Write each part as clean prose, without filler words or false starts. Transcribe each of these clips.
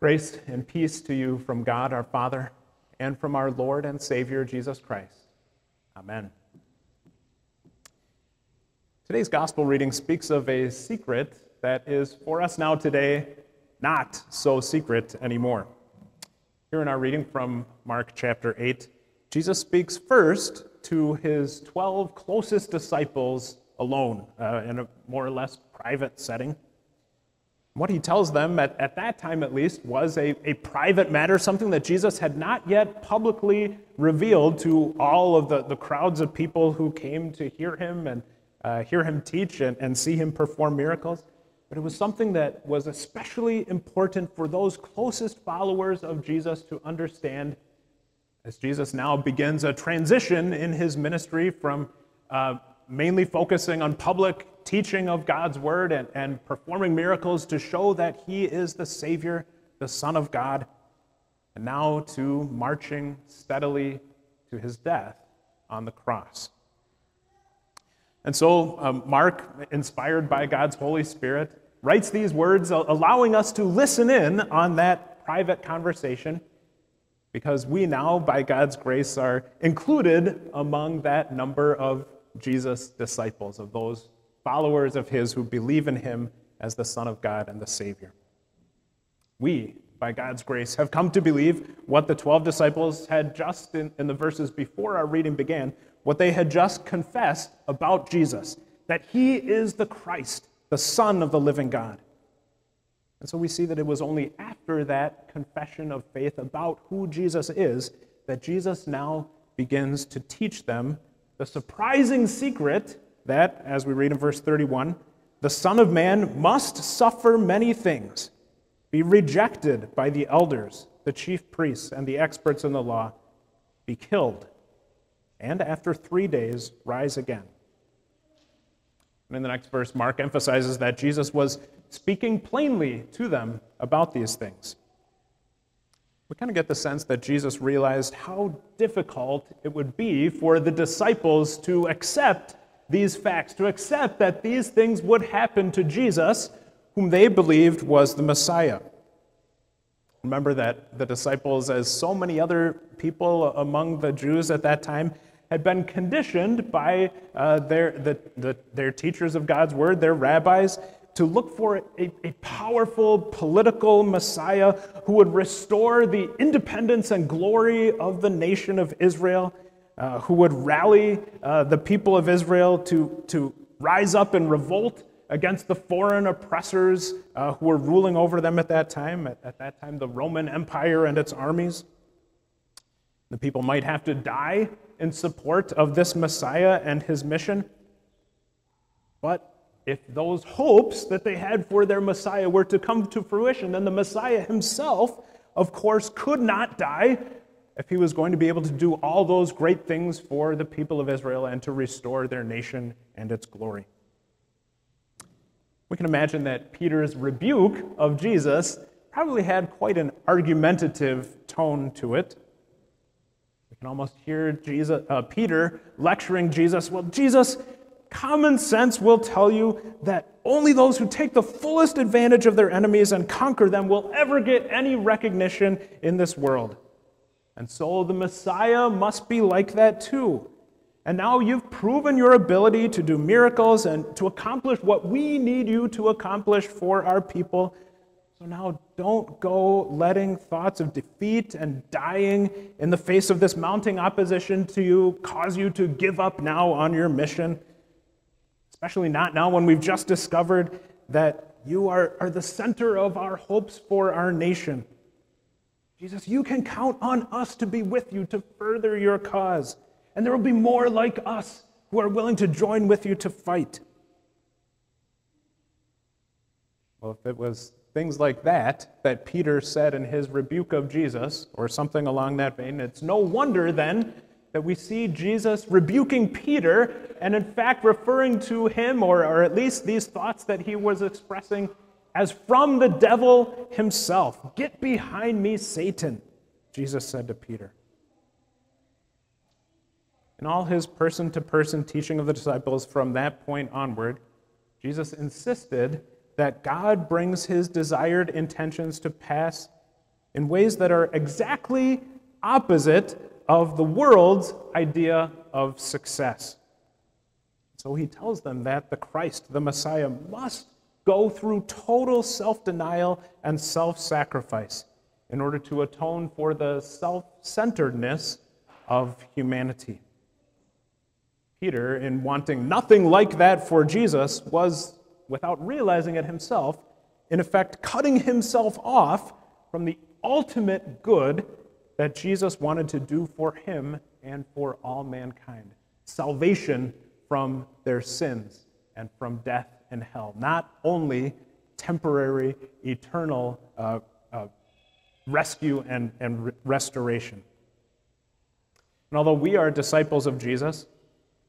Grace and peace to you from God our Father and from our Lord and Savior Jesus Christ. Amen. Today's gospel reading speaks of a secret that is for us now today not so secret anymore. Here in our reading from Mark chapter 8, Jesus speaks first to his 12 closest disciples alone in a more or less private setting. What he tells them, at that time at least, was a private matter, something that Jesus had not yet publicly revealed to all of the crowds of people who came to hear him and teach and see him perform miracles. But it was something that was especially important for those closest followers of Jesus to understand as Jesus now begins a transition in his ministry from mainly focusing on public teaching of God's word and performing miracles to show that he is the Savior, the Son of God, and now to marching steadily to his death on the cross. And so Mark, inspired by God's Holy Spirit, writes these words, allowing us to listen in on that private conversation, because we now, by God's grace, are included among that number of Jesus' disciples, of those followers of his who believe in him as the Son of God and the Savior. We, by God's grace, have come to believe what the 12 disciples had just, in the verses before our reading began, what they had just confessed about Jesus, that he is the Christ, the Son of the living God. And so we see that it was only after that confession of faith about who Jesus is that Jesus now begins to teach them the surprising secret that, as we read in verse 31, the Son of Man must suffer many things, be rejected by the elders, the chief priests, and the experts in the law, be killed, and after 3 days rise again. And in the next verse, Mark emphasizes that Jesus was speaking plainly to them about these things. We kind of get the sense that Jesus realized how difficult it would be for the disciples to accept these facts, to accept that these things would happen to Jesus, whom they believed was the Messiah. Remember that the disciples, as so many other people among the Jews at that time, had been conditioned by their teachers of God's word, their rabbis, to look for a powerful political Messiah who would restore the independence and glory of the nation of Israel, who would rally the people of Israel to rise up in revolt against the foreign oppressors who were ruling over them at that time. At that time, the Roman Empire and its armies. The people might have to die in support of this Messiah and his mission. But if those hopes that they had for their Messiah were to come to fruition, then the Messiah himself, of course, could not die if he was going to be able to do all those great things for the people of Israel and to restore their nation and its glory. We can imagine that Peter's rebuke of Jesus probably had quite an argumentative tone to it. We can almost hear Peter lecturing Jesus, "Well, Jesus, common sense will tell you that only those who take the fullest advantage of their enemies and conquer them will ever get any recognition in this world. And so the Messiah must be like that too. And now you've proven your ability to do miracles and to accomplish what we need you to accomplish for our people. So now don't go letting thoughts of defeat and dying in the face of this mounting opposition to you cause you to give up now on your mission. Especially not now when we've just discovered that you are the center of our hopes for our nation. Jesus, you can count on us to be with you to further your cause. And there will be more like us who are willing to join with you to fight." Well, if it was things like that Peter said in his rebuke of Jesus, or something along that vein, it's no wonder then that we see Jesus rebuking Peter and in fact referring to him, or at least these thoughts that he was expressing, as from the devil himself. "Get behind me, Satan," Jesus said to Peter. In all his person-to-person teaching of the disciples from that point onward, Jesus insisted that God brings his desired intentions to pass in ways that are exactly opposite of the world's idea of success. So he tells them that the Christ, the Messiah, must go through total self-denial and self-sacrifice in order to atone for the self-centeredness of humanity. Peter, in wanting nothing like that for Jesus, was, without realizing it himself, in effect cutting himself off from the ultimate good that Jesus wanted to do for him and for all mankind. Salvation from their sins and from death and hell. Not only temporary, eternal rescue and restoration. And although we are disciples of Jesus,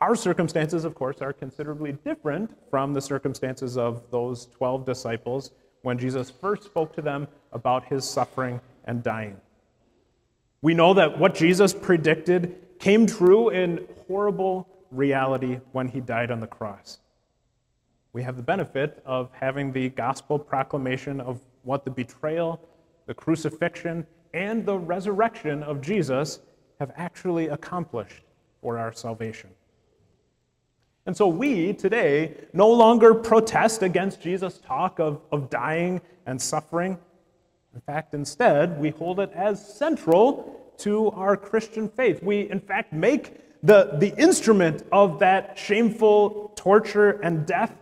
our circumstances, of course, are considerably different from the circumstances of those 12 disciples when Jesus first spoke to them about his suffering and dying. We know that what Jesus predicted came true in horrible reality when he died on the cross. We have the benefit of having the gospel proclamation of what the betrayal, the crucifixion, and the resurrection of Jesus have actually accomplished for our salvation. And so we, today, no longer protest against Jesus' talk of dying and suffering. In fact, instead, we hold it as central to our Christian faith. We, in fact, make the instrument of that shameful torture and death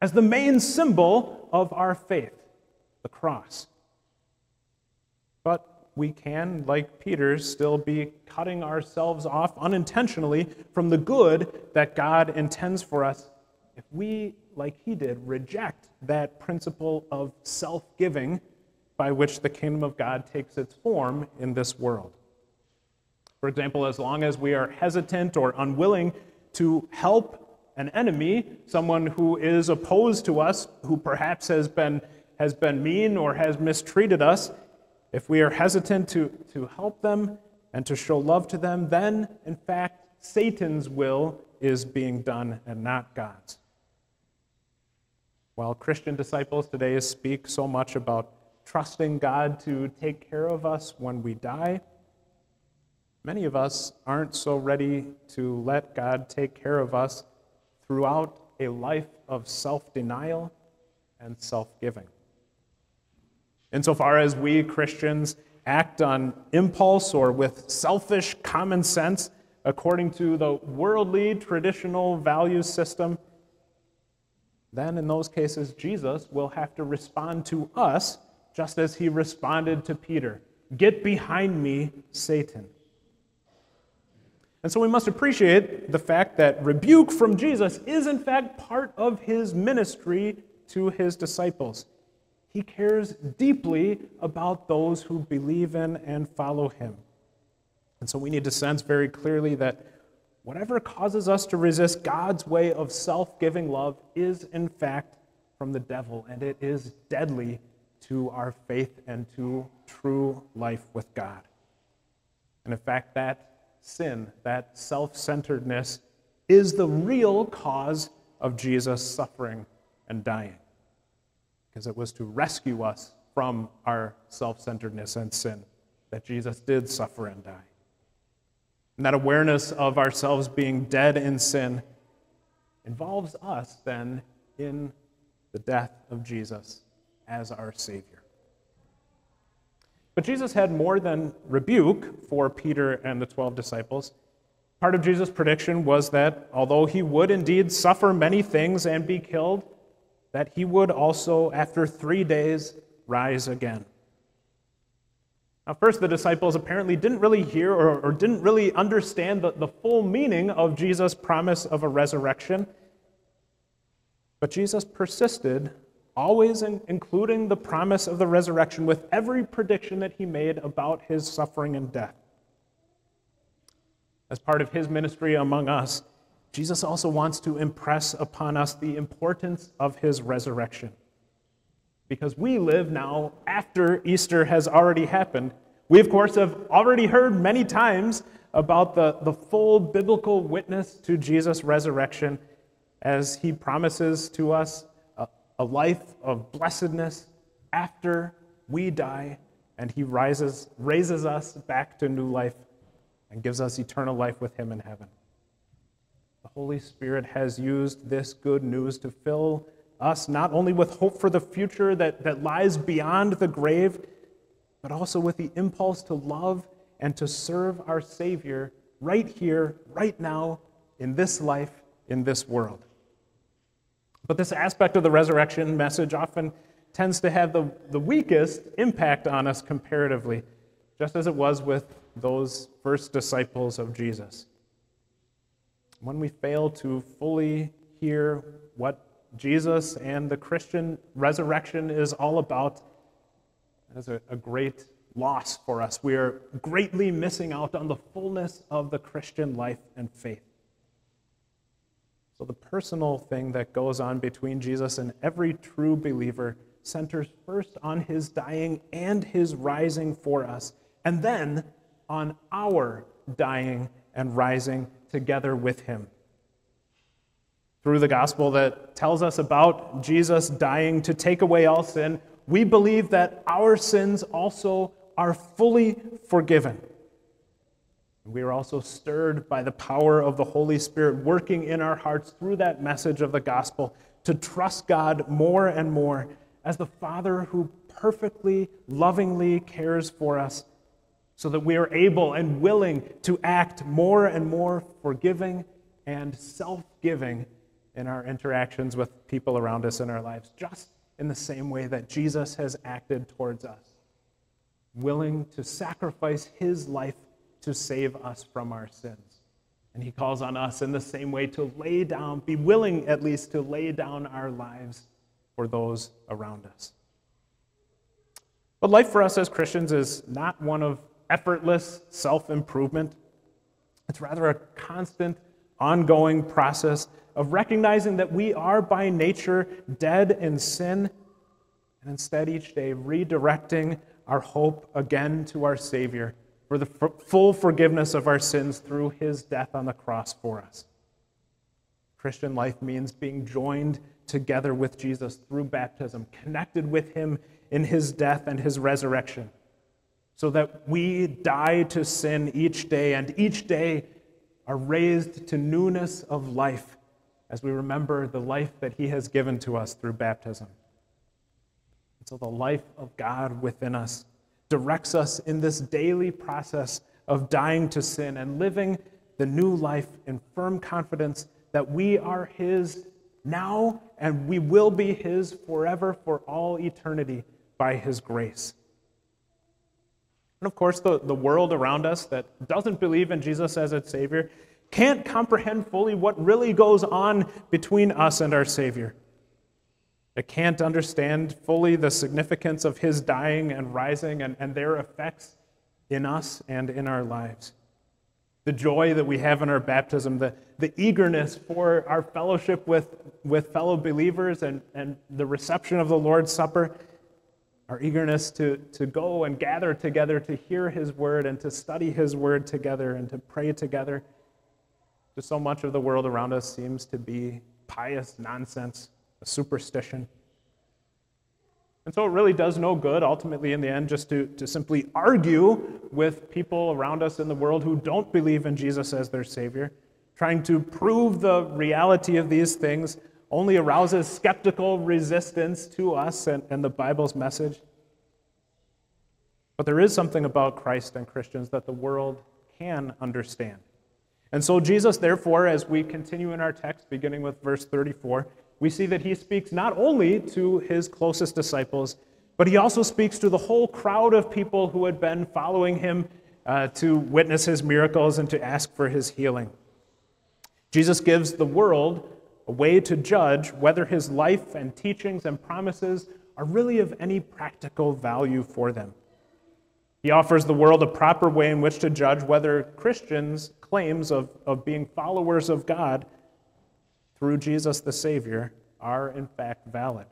as the main symbol of our faith, the cross. But we can, like Peter, still be cutting ourselves off unintentionally from the good that God intends for us if we, like he did, reject that principle of self-giving by which the kingdom of God takes its form in this world. For example, as long as we are hesitant or unwilling to help an enemy, someone who is opposed to us, who perhaps has been mean or has mistreated us, if we are hesitant to help them and to show love to them, then, in fact, Satan's will is being done and not God's. While Christian disciples today speak so much about trusting God to take care of us when we die, many of us aren't so ready to let God take care of us throughout a life of self-denial and self-giving. Insofar as we Christians act on impulse or with selfish common sense according to the worldly traditional value system, then in those cases Jesus will have to respond to us just as he responded to Peter. Get behind me, Satan. And so we must appreciate the fact that rebuke from Jesus is in fact part of his ministry to his disciples. He cares deeply about those who believe in and follow him. And so we need to sense very clearly that whatever causes us to resist God's way of self-giving love is in fact from the devil, and it is deadly to our faith and to true life with God. And in fact, that sin, that self-centeredness, is the real cause of Jesus' suffering and dying, because it was to rescue us from our self-centeredness and sin that Jesus did suffer and die. And that awareness of ourselves being dead in sin involves us then in the death of Jesus as our Savior. But Jesus had more than rebuke for Peter and the 12 disciples. Part of Jesus' prediction was that although he would indeed suffer many things and be killed, that he would also, after 3 days, rise again. Now, first, the disciples apparently didn't really hear or didn't really understand the full meaning of Jesus' promise of a resurrection. But Jesus persisted, always including the promise of the resurrection with every prediction that he made about his suffering and death. As part of his ministry among us, Jesus also wants to impress upon us the importance of his resurrection. Because we live now after Easter has already happened. We, of course, have already heard many times about the full biblical witness to Jesus' resurrection as he promises to us a life of blessedness after we die and he raises us back to new life and gives us eternal life with him in heaven. The Holy Spirit has used this good news to fill us not only with hope for the future that lies beyond the grave, but also with the impulse to love and to serve our Savior right here, right now, in this life, in this world. But this aspect of the resurrection message often tends to have the weakest impact on us comparatively, just as it was with those first disciples of Jesus. When we fail to fully hear what Jesus and the Christian resurrection is all about, that is a great loss for us. We are greatly missing out on the fullness of the Christian life and faith. So the personal thing that goes on between Jesus and every true believer centers first on his dying and his rising for us, and then on our dying and rising together with him. Through the gospel that tells us about Jesus dying to take away all sin, we believe that our sins also are fully forgiven. We are also stirred by the power of the Holy Spirit working in our hearts through that message of the gospel to trust God more and more as the Father who perfectly, lovingly cares for us, so that we are able and willing to act more and more forgiving and self-giving in our interactions with people around us in our lives, just in the same way that Jesus has acted towards us, willing to sacrifice his life to save us from our sins. And he calls on us in the same way to lay down, be willing at least to lay down our lives for those around us. But life for us as Christians is not one of effortless self-improvement. It's rather a constant, ongoing process of recognizing that we are by nature dead in sin, and instead each day redirecting our hope again to our Savior for the full forgiveness of our sins through his death on the cross for us. Christian life means being joined together with Jesus through baptism, connected with him in his death and his resurrection, so that we die to sin each day, and each day are raised to newness of life as we remember the life that he has given to us through baptism. And so the life of God within us directs us in this daily process of dying to sin and living the new life in firm confidence that we are his now and we will be his forever for all eternity by his grace. And of course, the world around us that doesn't believe in Jesus as its Savior can't comprehend fully what really goes on between us and our Savior. They can't understand fully the significance of his dying and rising and their effects in us and in our lives. The joy that we have in our baptism, the eagerness for our fellowship with fellow believers and the reception of the Lord's Supper, our eagerness to go and gather together to hear his word and to study his word together and to pray together. Just so much of the world around us seems to be pious nonsense, a superstition. And so it really does no good, ultimately, in the end, just to simply argue with people around us in the world who don't believe in Jesus as their Savior. Trying to prove the reality of these things only arouses skeptical resistance to us and the Bible's message. But there is something about Christ and Christians that the world can understand. And so Jesus, therefore, as we continue in our text, beginning with verse 34, we see that he speaks not only to his closest disciples, but he also speaks to the whole crowd of people who had been following him to witness his miracles and to ask for his healing. Jesus gives the world a way to judge whether his life and teachings and promises are really of any practical value for them. He offers the world a proper way in which to judge whether Christians' claims of being followers of God through Jesus the Savior are in fact valid.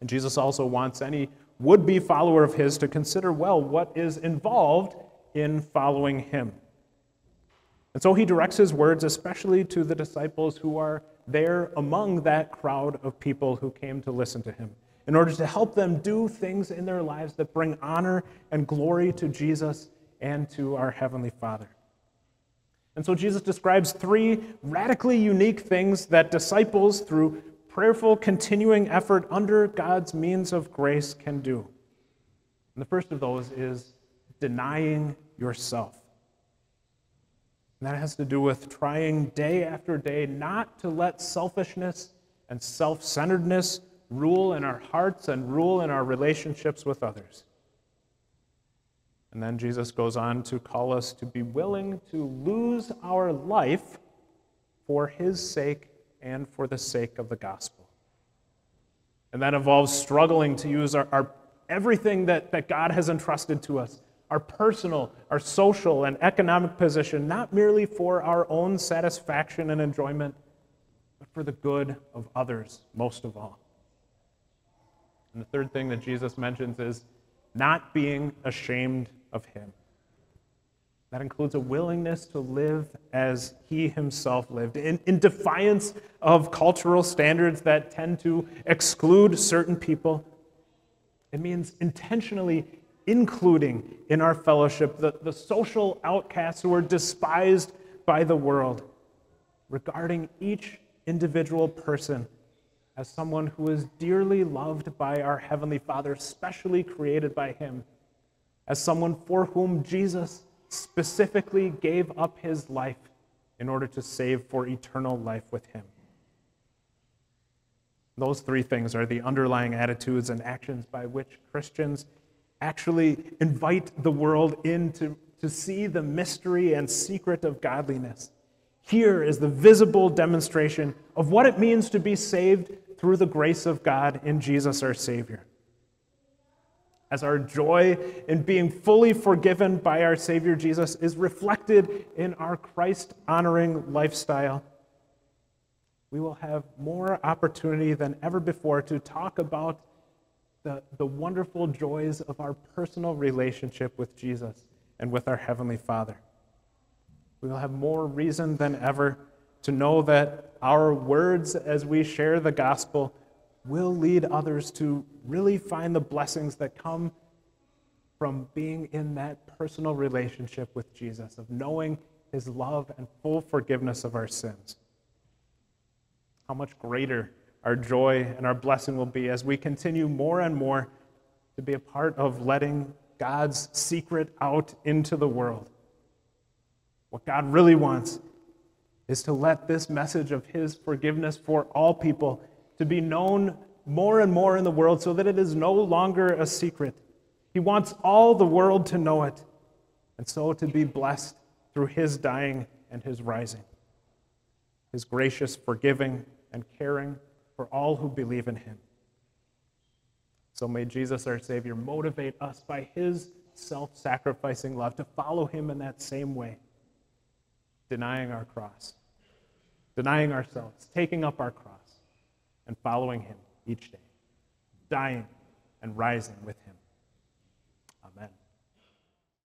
And Jesus also wants any would-be follower of his to consider well what is involved in following him. And so he directs his words especially to the disciples who are there among that crowd of people who came to listen to him. in order to help them do things in their lives that bring honor and glory to Jesus and to our Heavenly Father. And so Jesus describes three radically unique things that disciples, through prayerful, continuing effort under God's means of grace, can do. And the first of those is denying yourself. And that has to do with trying day after day not to let selfishness and self-centeredness rule in our hearts and rule in our relationships with others. And then Jesus goes on to call us to be willing to lose our life for his sake and for the sake of the gospel. And that involves struggling to use our everything that God has entrusted to us, our personal, our social, and economic position, not merely for our own satisfaction and enjoyment, but for the good of others, most of all. And the third thing that Jesus mentions is not being ashamed of him. That includes a willingness to live as he himself lived, in defiance of cultural standards that tend to exclude certain people. It means intentionally including in our fellowship the social outcasts who are despised by the world, regarding each individual person as someone who is dearly loved by our Heavenly Father, specially created by him, as someone for whom Jesus specifically gave up his life in order to save for eternal life with him. Those three things are the underlying attitudes and actions by which Christians actually invite the world in to see the mystery and secret of godliness. Here is the visible demonstration of what it means to be saved through the grace of God in Jesus our Savior. As our joy in being fully forgiven by our Savior Jesus is reflected in our Christ-honoring lifestyle, we will have more opportunity than ever before to talk about the wonderful joys of our personal relationship with Jesus and with our Heavenly Father. We will have more reason than ever to know that our words as we share the gospel will lead others to really find the blessings that come from being in that personal relationship with Jesus, of knowing his love and full forgiveness of our sins. How much greater our joy and our blessing will be as we continue more and more to be a part of letting God's secret out into the world. What God really wants is to let this message of his forgiveness for all people to be known more and more in the world so that it is no longer a secret. He wants all the world to know it, and so to be blessed through his dying and his rising, his gracious, forgiving, and caring for all who believe in him. So may Jesus, our Savior, motivate us by his self-sacrificing love to follow him in that same way, denying our cross, denying ourselves, taking up our cross, and following him each day, dying and rising with him.